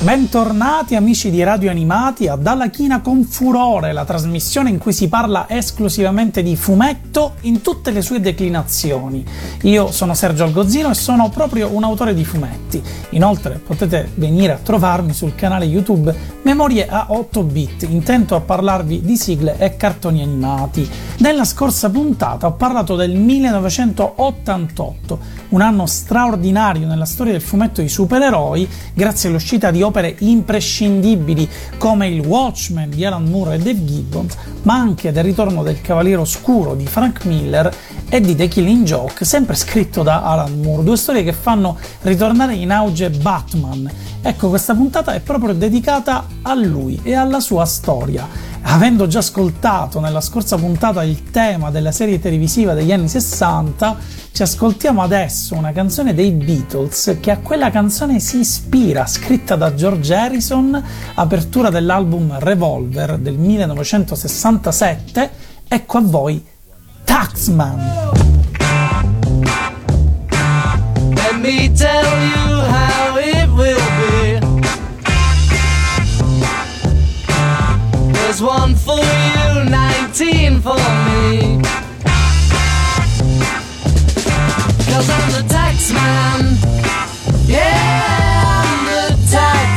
Bentornati amici di Radio Animati a Dalla Cina con Furore, la trasmissione in cui si parla esclusivamente di fumetto in tutte le sue declinazioni. Io sono Sergio Algozzino e sono proprio un autore di fumetti. Inoltre potete venire a trovarmi sul canale YouTube Memorie a 8 bit, intento a parlarvi di sigle e cartoni animati. Nella scorsa puntata ho parlato del 1988, un anno straordinario nella storia del fumetto di supereroi, grazie all'uscita di opere imprescindibili come il Watchmen di Alan Moore e Dave Gibbons, ma anche del ritorno del Cavaliere Oscuro di Frank Miller e di The Killing Joke, sempre scritto da Alan Moore, due storie che fanno ritornare in auge Batman. Ecco, questa puntata è proprio dedicata a lui e alla sua storia. Avendo già ascoltato nella scorsa puntata il tema della serie televisiva degli anni 60, ci ascoltiamo adesso una canzone dei Beatles che a quella canzone si ispira, scritta da George Harrison, apertura dell'album Revolver del 1967. Ecco a voi Taxman. Let me tell you how it will be. There's one for you, 19 for me. 'Cause I'm the tax man. Yeah, I'm the tax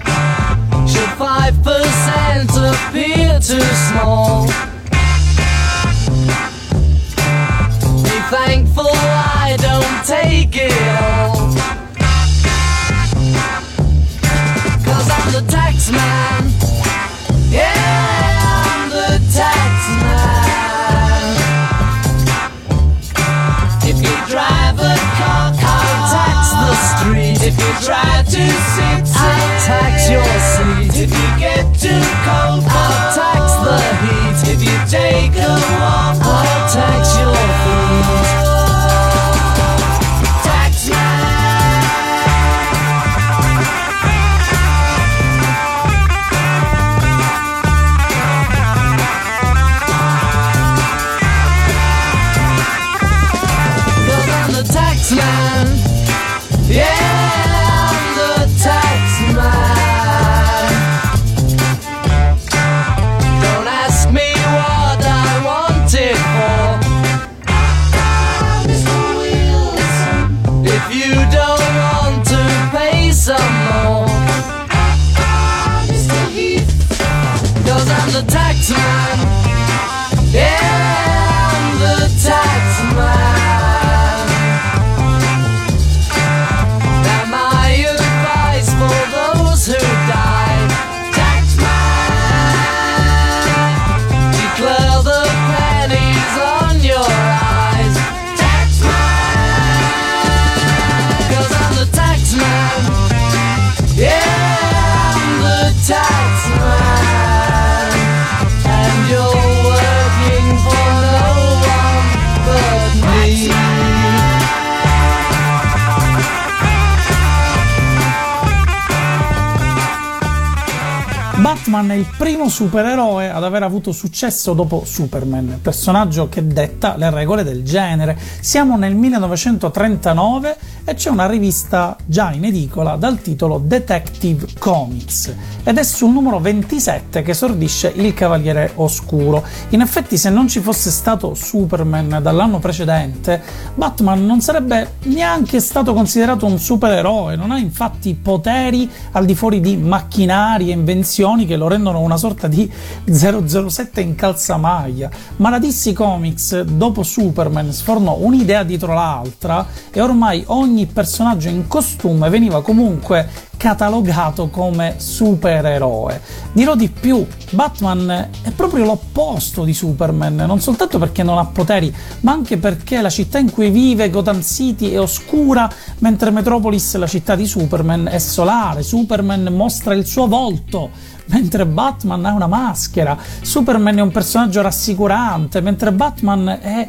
man. Should 5% appear too small? Be thankful I don't take it all. I'm the tax man. Yeah, I'm the tax man. If you drive a car, I'll tax the street. If you try to sit, I'll tax your seat. If you get too cold, I'll tax the heat. If you take a walk, I'll tax your feet. Batman è il primo supereroe ad aver avuto successo dopo Superman, personaggio che detta le regole del genere. Siamo nel 1939 e c'è una rivista già in edicola dal titolo Detective Comics ed è sul numero 27 che esordisce il Cavaliere Oscuro. In effetti, se non ci fosse stato Superman dall'anno precedente, Batman non sarebbe neanche stato considerato un supereroe, non ha infatti poteri al di fuori di macchinari e invenzioni che lo rendono una sorta di 007 in calzamaglia, ma la DC Comics dopo Superman sfornò un'idea dietro l'altra e ormai ogni personaggio in costume veniva comunque catalogato come supereroe. Dirò di più, Batman è proprio l'opposto di Superman, non soltanto perché non ha poteri, ma anche perché la città in cui vive, Gotham City, è oscura, mentre Metropolis, la città di Superman, è solare. Superman mostra il suo volto, mentre Batman ha una maschera. Superman è un personaggio rassicurante, mentre Batman è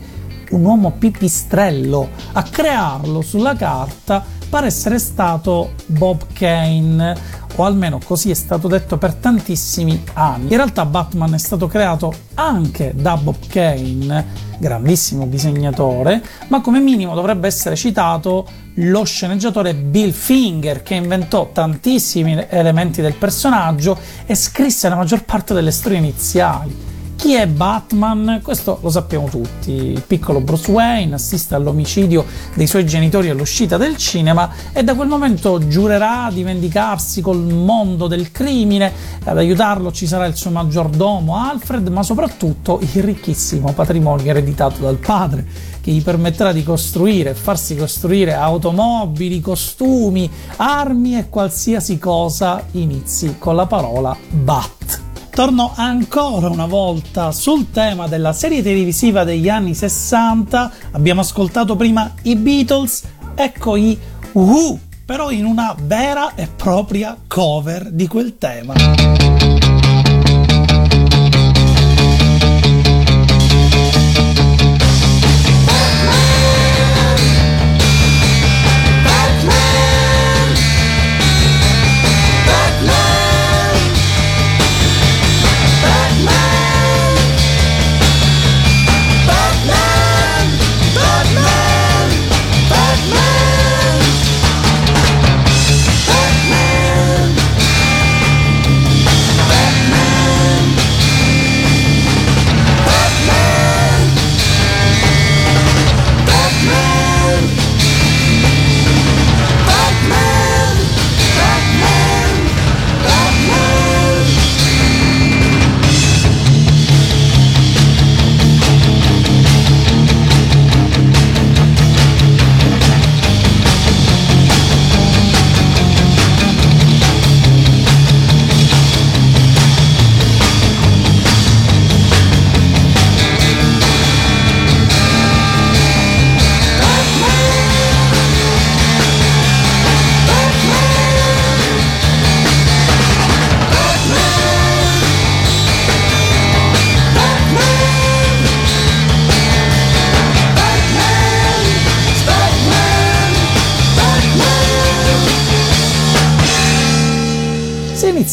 un uomo pipistrello. A crearlo sulla carta pare essere stato Bob Kane, o almeno così è stato detto per tantissimi anni. In realtà Batman è stato creato anche da Bob Kane, grandissimo disegnatore, ma come minimo dovrebbe essere citato lo sceneggiatore Bill Finger, che inventò tantissimi elementi del personaggio e scrisse la maggior parte delle storie iniziali. Chi è Batman? Questo lo sappiamo tutti. Il piccolo Bruce Wayne assiste all'omicidio dei suoi genitori all'uscita del cinema e da quel momento giurerà di vendicarsi col mondo del crimine. Ad aiutarlo ci sarà il suo maggiordomo Alfred, ma soprattutto il ricchissimo patrimonio ereditato dal padre, che gli permetterà di costruire e farsi costruire automobili, costumi, armi e qualsiasi cosa inizi con la parola Bat. Torno ancora una volta sul tema della serie televisiva degli anni 60. Abbiamo ascoltato prima i Beatles, ecco i U2, però in una vera e propria cover di quel tema.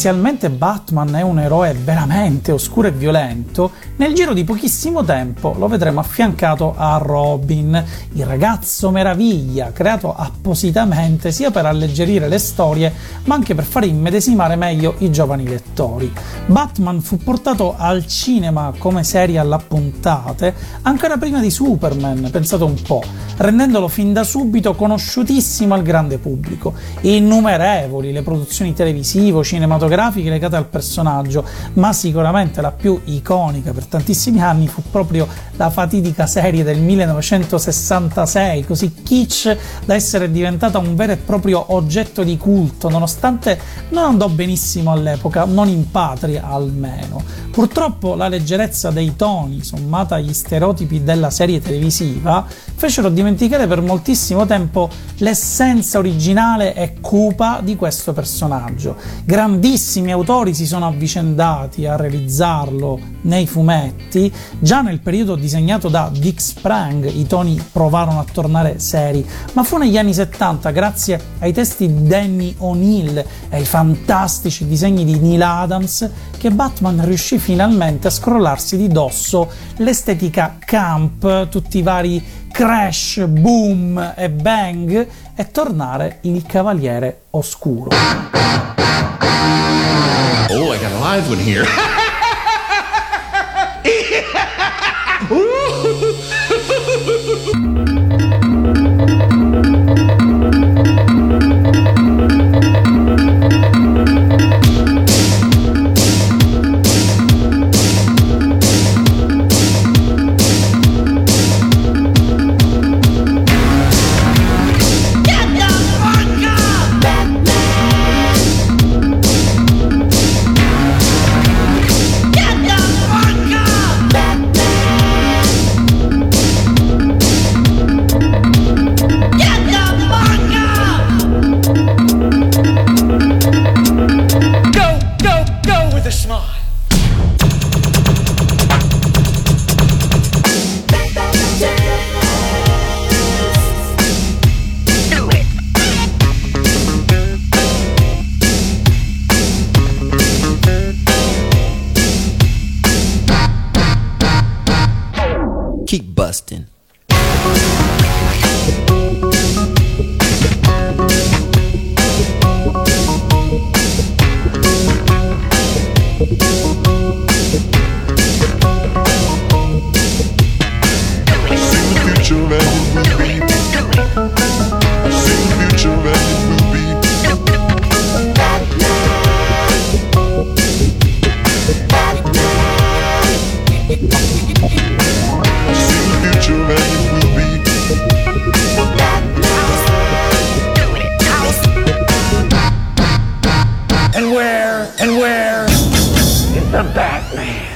Inizialmente Batman è un eroe veramente oscuro e violento, nel giro di pochissimo tempo lo vedremo affiancato a Robin, il ragazzo meraviglia, creato appositamente sia per alleggerire le storie ma anche per far immedesimare meglio i giovani lettori. Batman fu portato al cinema come serie alla puntate ancora prima di Superman, pensate un po', rendendolo fin da subito conosciutissimo al grande pubblico. Innumerevoli le produzioni televisive, cinematografiche legate al personaggio, ma sicuramente la più iconica per tantissimi anni fu proprio la fatidica serie del 1966, così kitsch da essere diventata un vero e proprio oggetto di culto, nonostante non andò benissimo all'epoca, non in patria almeno. Purtroppo la leggerezza dei toni, sommata agli stereotipi della serie televisiva, fecero dimenticare per moltissimo tempo l'essenza originale e cupa di questo personaggio. Grandissimi autori si sono avvicendati a realizzarlo nei fumetti. Già nel periodo disegnato da Dick Sprang i toni provarono a tornare seri, ma fu negli anni 70, grazie ai testi di Danny O'Neill e ai fantastici disegni di Neil Adams, che Batman riuscì finalmente a scrollarsi di dosso l'estetica camp, tutti i vari crash, boom e bang, e tornare il Cavaliere Oscuro. Oh, I got a live one here. And where is the Batman?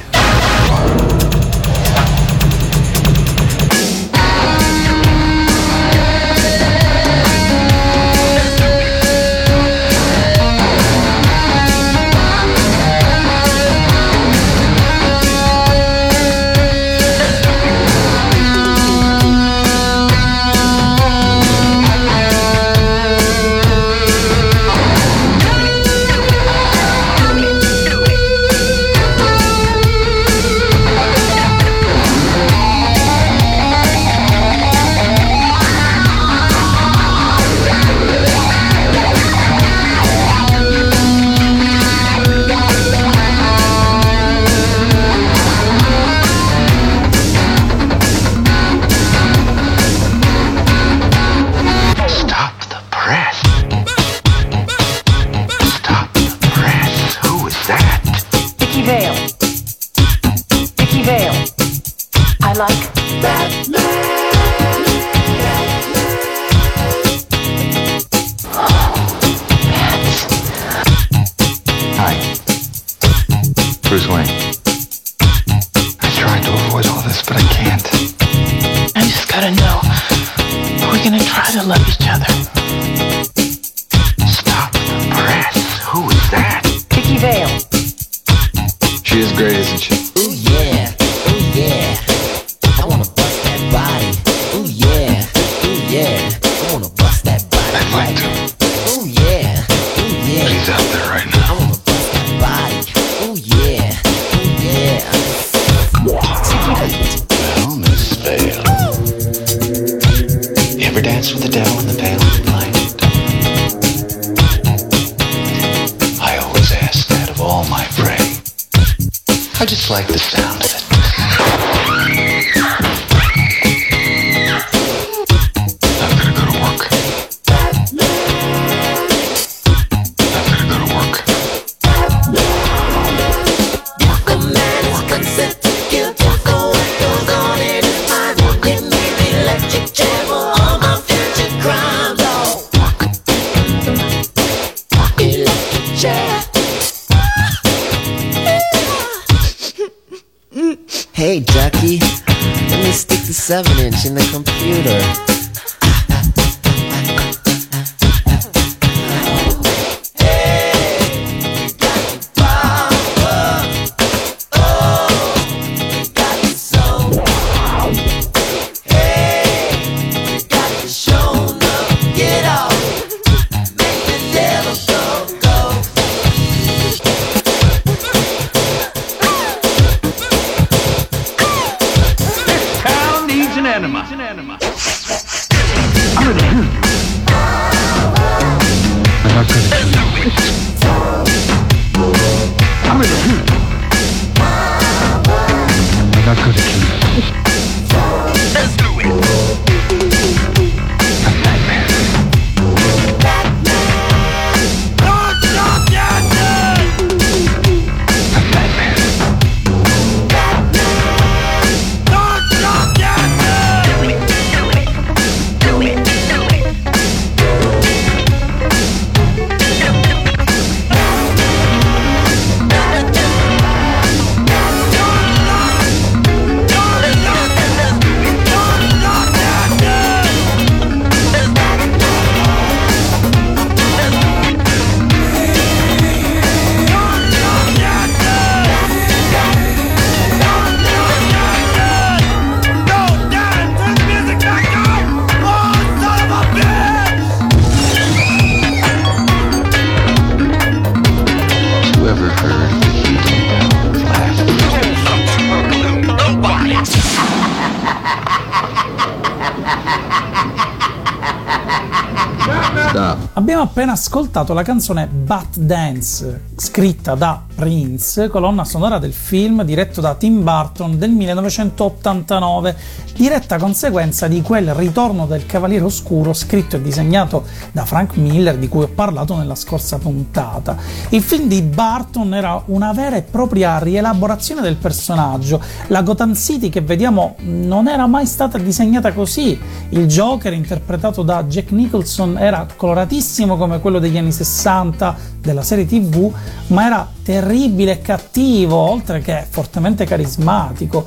Ascoltato la canzone Bat Dance, scritta da Prince, colonna sonora del film diretto da Tim Burton del 1989, diretta conseguenza di quel Ritorno del Cavaliere Oscuro scritto e disegnato da Frank Miller di cui ho parlato nella scorsa puntata. Il film di Burton era una vera e propria rielaborazione del personaggio. La Gotham City che vediamo non era mai stata disegnata così. Il Joker, interpretato da Jack Nicholson, era coloratissimo bellissimo come quello degli anni 60 della serie TV, ma era terribile e cattivo, oltre che fortemente carismatico,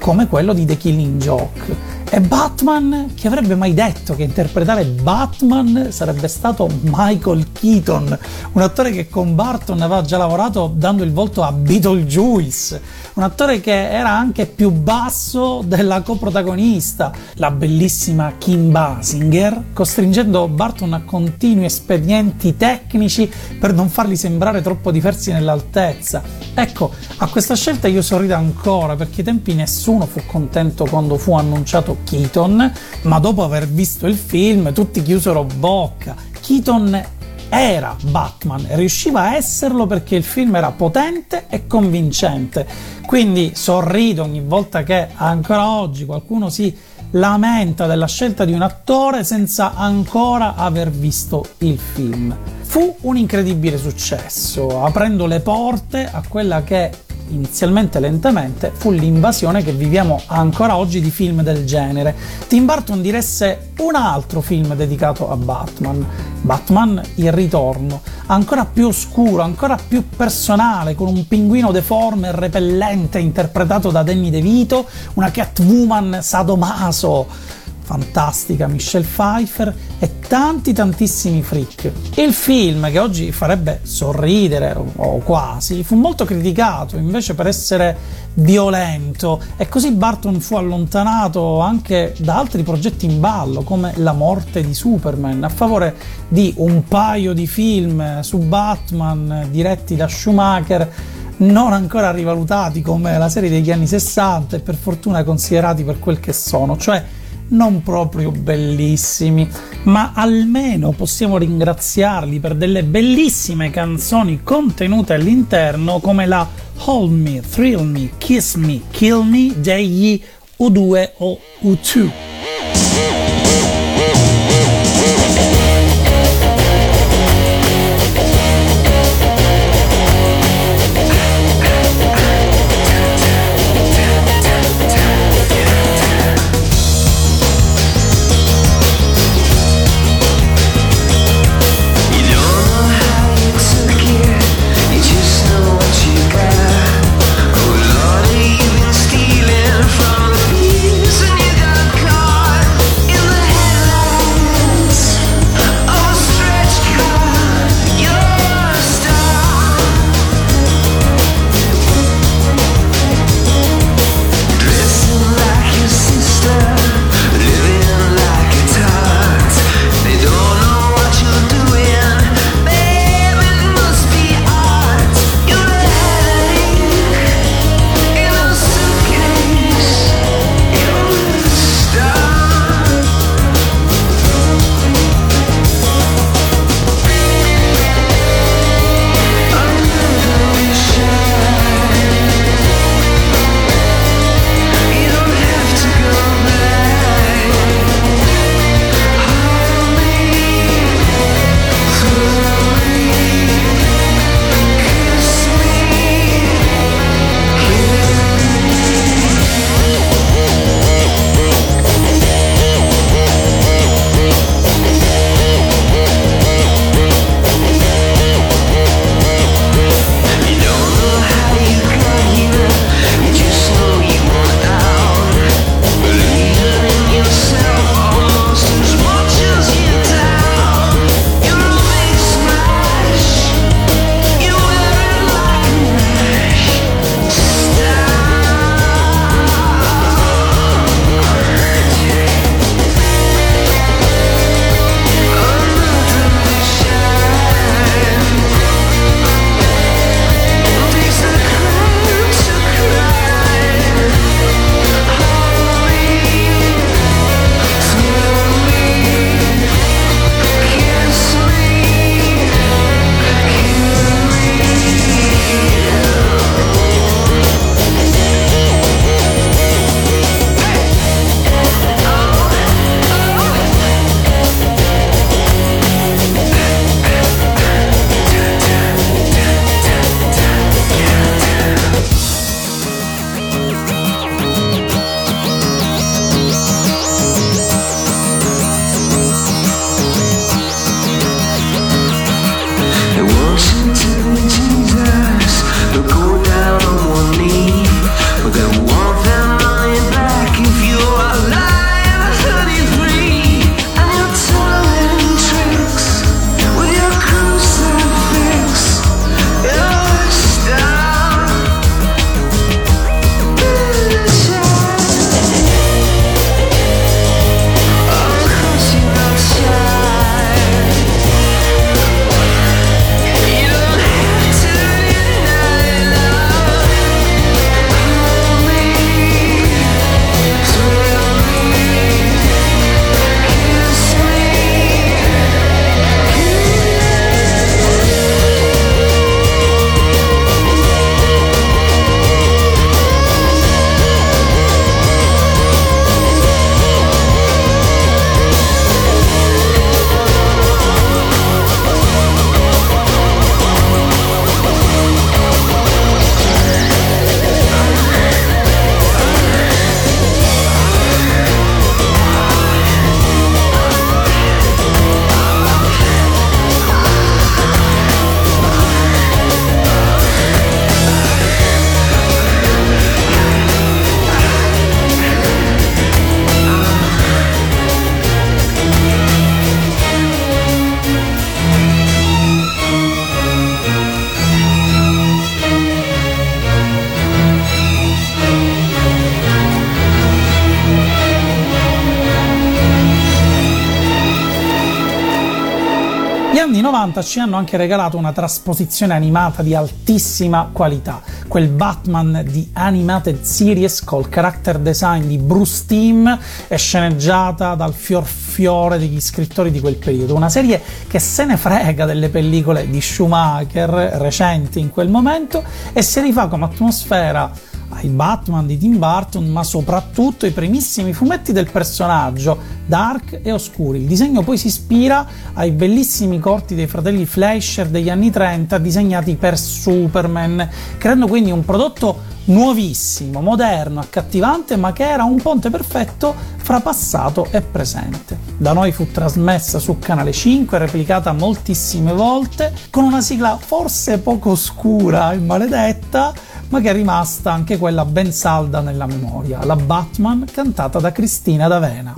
come quello di The Killing Joke. E Batman, chi avrebbe mai detto che interpretare Batman sarebbe stato Michael Keaton, un attore che con Burton aveva già lavorato dando il volto a Beetlejuice, un attore che era anche più basso della coprotagonista, la bellissima Kim Basinger, costringendo Burton a continui espedienti tecnici per non farli sembrare troppo diversi nell'altezza. Ecco, a questa scelta io sorrido ancora, perché ai tempi nessuno fu contento quando fu annunciato Keaton, ma dopo aver visto il film tutti chiusero bocca. Keaton era Batman, riusciva a esserlo perché il film era potente e convincente, quindi sorrido ogni volta che ancora oggi qualcuno si lamenta della scelta di un attore senza ancora aver visto il film. Fu un incredibile successo, aprendo le porte a quella che inizialmente lentamente fu l'invasione che viviamo ancora oggi di film del genere. Tim Burton diresse un altro film dedicato a Batman, Batman Il Ritorno, ancora più oscuro, ancora più personale, con un pinguino deforme e repellente interpretato da Danny DeVito, una Catwoman sadomaso fantastica, Michelle Pfeiffer e tanti tantissimi freak. Il film, che oggi farebbe sorridere o quasi, fu molto criticato invece per essere violento, e così Burton fu allontanato anche da altri progetti in ballo come La morte di Superman, a favore di un paio di film su Batman diretti da Schumacher non ancora rivalutati, come la serie degli anni 60, e per fortuna considerati per quel che sono, cioè non proprio bellissimi, ma almeno possiamo ringraziarli per delle bellissime canzoni contenute all'interno, come la Hold Me, Thrill Me, Kiss Me, Kill Me degli U2 o U2. 90 ci hanno anche regalato una trasposizione animata di altissima qualità, quel Batman di Animated Series col character design di Bruce Timm e sceneggiata dal fiore degli scrittori di quel periodo, una serie che se ne frega delle pellicole di Schumacher recenti in quel momento e se rifà come atmosfera ai Batman di Tim Burton, ma soprattutto i primissimi fumetti del personaggio, dark e oscuri. Il disegno poi si ispira ai bellissimi corti dei fratelli Fleischer degli anni 30 disegnati per Superman, creando quindi un prodotto nuovissimo, moderno, accattivante, ma che era un ponte perfetto fra passato e presente. Da noi fu trasmessa su Canale 5, replicata moltissime volte, con una sigla forse poco oscura e maledetta, ma che è rimasta anche quella ben salda nella memoria, la Batman cantata da Cristina D'Avena.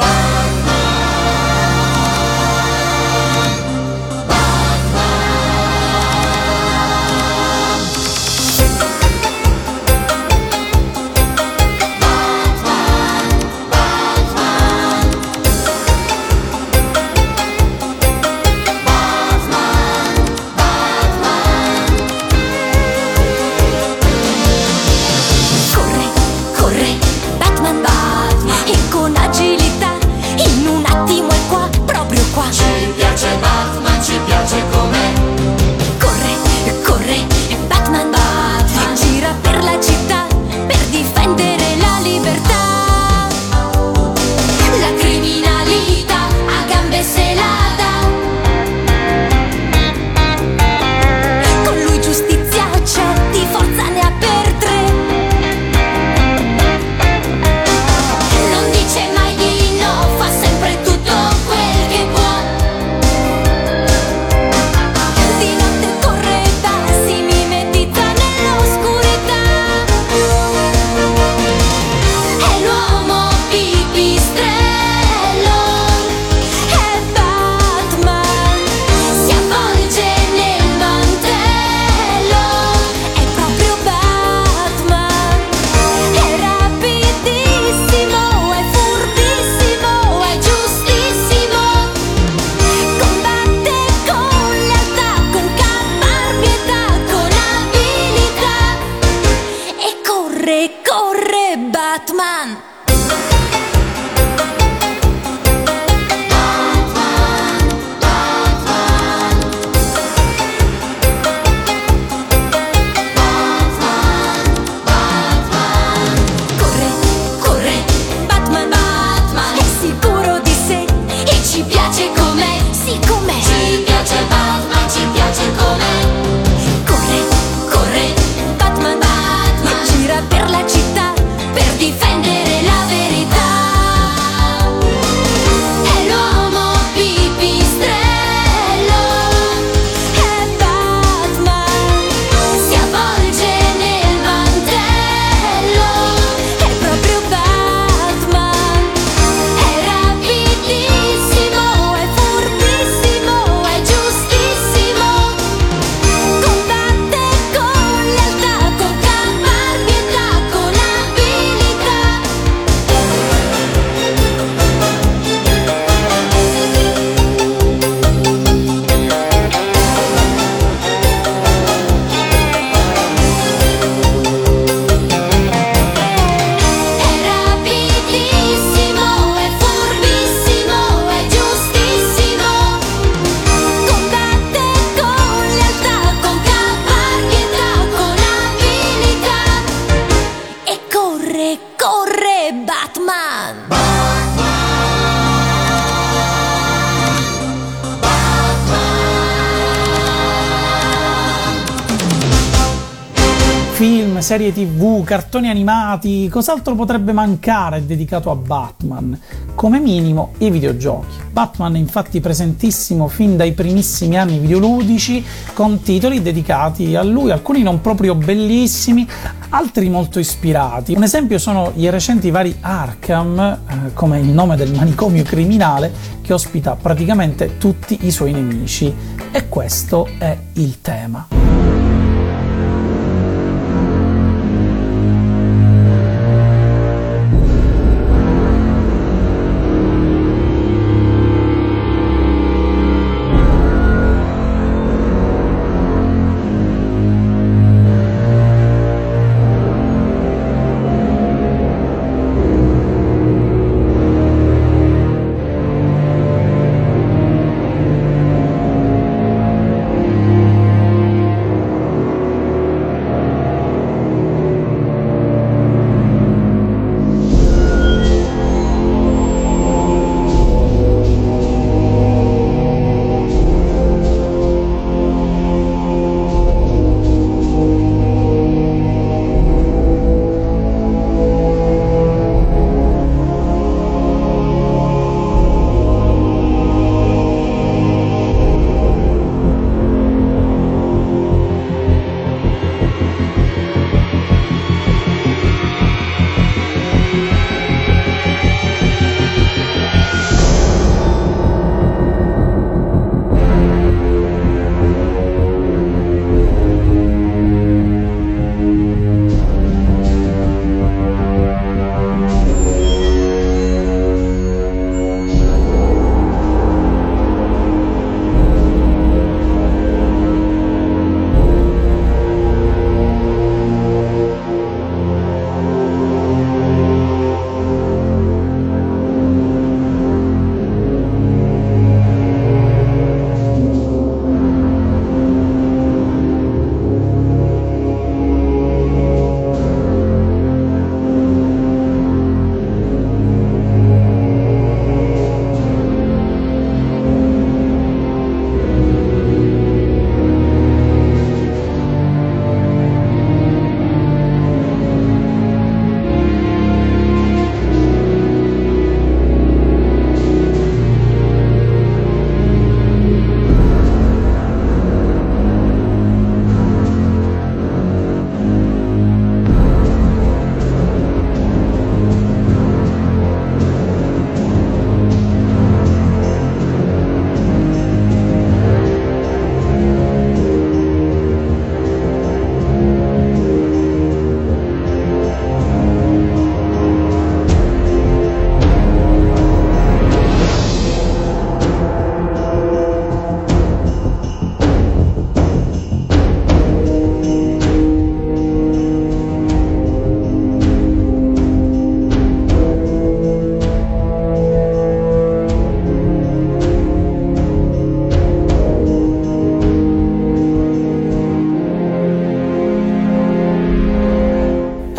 Serie TV, cartoni animati, cos'altro potrebbe mancare dedicato a Batman? Come minimo i videogiochi. Batman è infatti presentissimo fin dai primissimi anni videoludici, con titoli dedicati a lui, alcuni non proprio bellissimi, altri molto ispirati. Un esempio sono i recenti vari Arkham, come il nome del manicomio criminale, che ospita praticamente tutti i suoi nemici. E questo è il tema.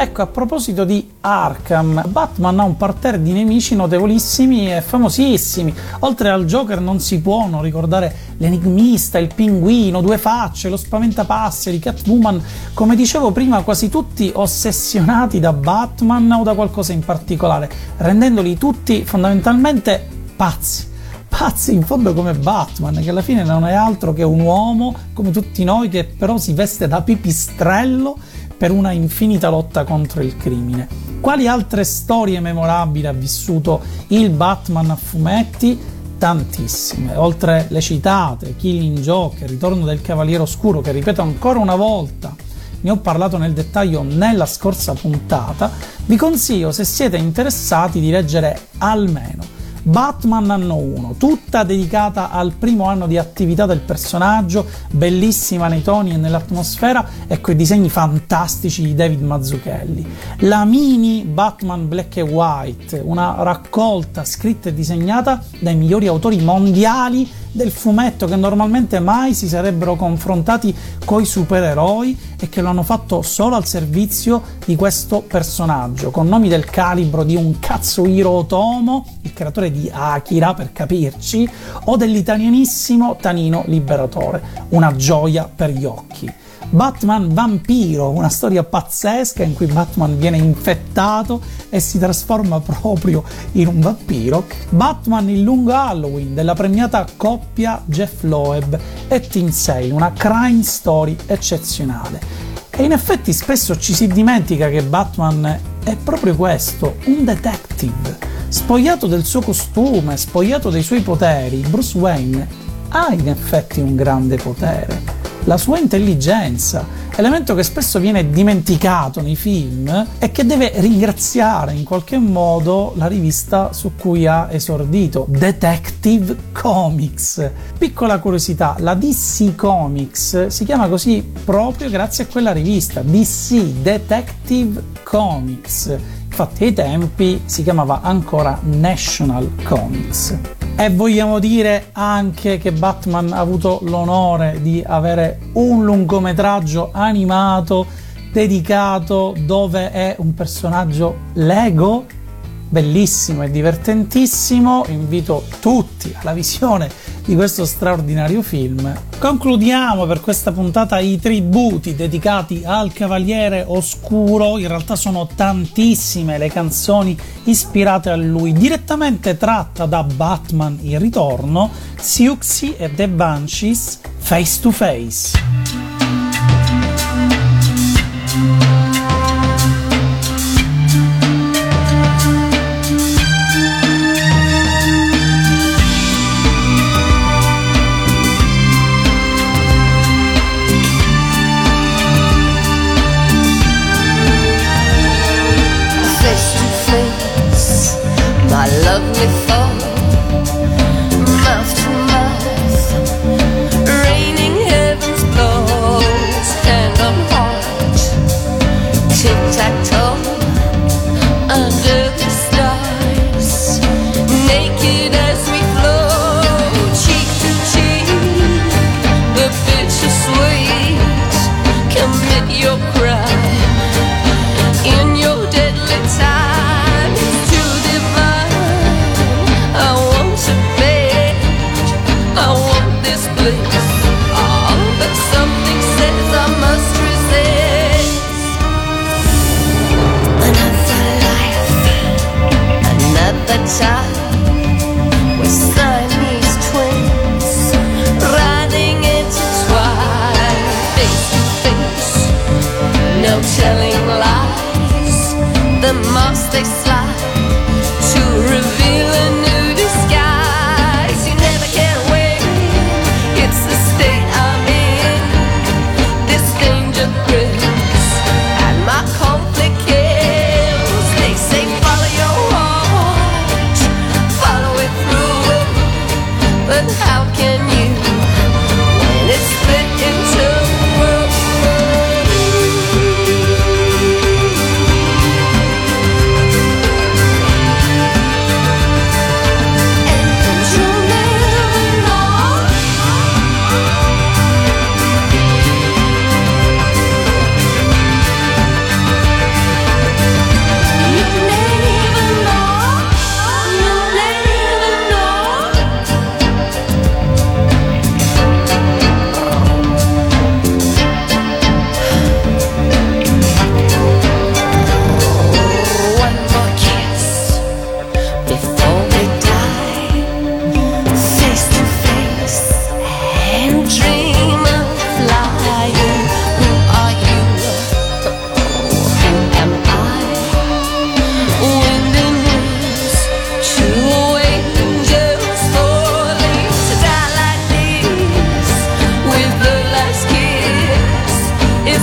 Ecco, a proposito di Arkham, Batman ha un parterre di nemici notevolissimi e famosissimi. Oltre al Joker non si può non ricordare l'enigmista, il pinguino, Due Facce, lo Spaventapasseri, Catwoman. Come dicevo prima, quasi tutti ossessionati da Batman o da qualcosa in particolare, rendendoli tutti fondamentalmente pazzi. Pazzi in fondo come Batman, che alla fine non è altro che un uomo come tutti noi, che però si veste da pipistrello per una infinita lotta contro il crimine. Quali altre storie memorabili ha vissuto il Batman a fumetti? Tantissime, oltre le citate Killing Joke, Il Ritorno del Cavaliere Oscuro, che ripeto ancora una volta, ne ho parlato nel dettaglio nella scorsa puntata. Vi consiglio, se siete interessati, di leggere almeno Batman anno 1, tutta dedicata al primo anno di attività del personaggio, bellissima nei toni e nell'atmosfera, e coi disegni fantastici di David Mazzucchelli. La mini Batman Black and White, una raccolta scritta e disegnata dai migliori autori mondiali del fumetto, che normalmente mai si sarebbero confrontati coi supereroi e che lo hanno fatto solo al servizio di questo personaggio, con nomi del calibro di un Katsuhiro Otomo, il creatore di Akira per capirci, o dell'italianissimo Tanino Liberatore. Una gioia per gli occhi. Batman Vampiro, una storia pazzesca in cui Batman viene infettato e si trasforma proprio in un vampiro. Batman Il Lungo Halloween, della premiata coppia Jeff Loeb e Tim Sale, una crime story eccezionale. E in effetti spesso ci si dimentica che Batman è proprio questo, un detective. Spogliato del suo costume, spogliato dei suoi poteri, Bruce Wayne ha in effetti un grande potere: la sua intelligenza, elemento che spesso viene dimenticato nei film e che deve ringraziare in qualche modo la rivista su cui ha esordito, Detective Comics. Piccola curiosità, la DC Comics si chiama così proprio grazie a quella rivista, DC Detective Comics. Infatti ai tempi si chiamava ancora National Comics. E vogliamo dire anche che Batman ha avuto l'onore di avere un lungometraggio animato dedicato, dove è un personaggio Lego, bellissimo e divertentissimo. Invito tutti alla visione di questo straordinario film. Concludiamo per questa puntata i tributi dedicati al Cavaliere Oscuro. In realtà sono tantissime le canzoni ispirate a lui, direttamente tratta da Batman Il Ritorno, Siouxsie e The Banshees, Face to Face.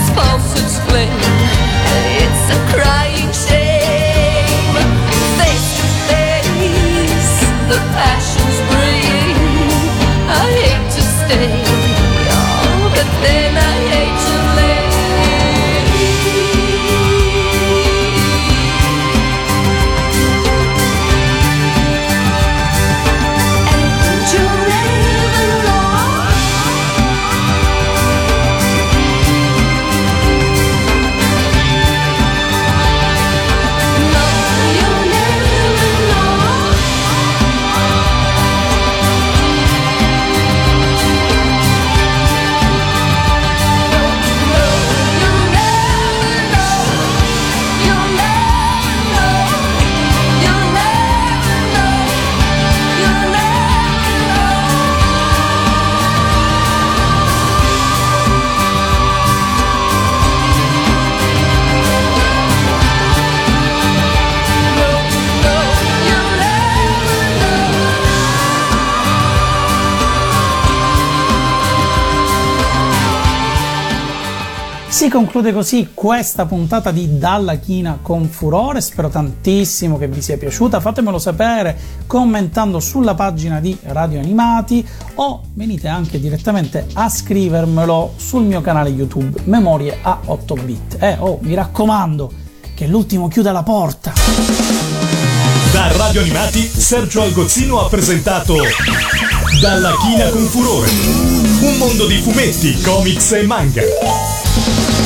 this false explain. It's a crying shame. Face to face, the passions bring. I hate to stay, oh, but then I hate to leave. And don't you ever know? No, you'll never know. Si conclude così questa puntata di Dalla Cina con Furore, spero tantissimo che vi sia piaciuta, fatemelo sapere commentando sulla pagina di Radio Animati o venite anche direttamente a scrivermelo sul mio canale YouTube Memorie a 8 bit. Mi raccomando che l'ultimo chiuda la porta. Da Radio Animati Sergio Algozzino ha presentato Dalla Cina con Furore, un mondo di fumetti, comics e manga.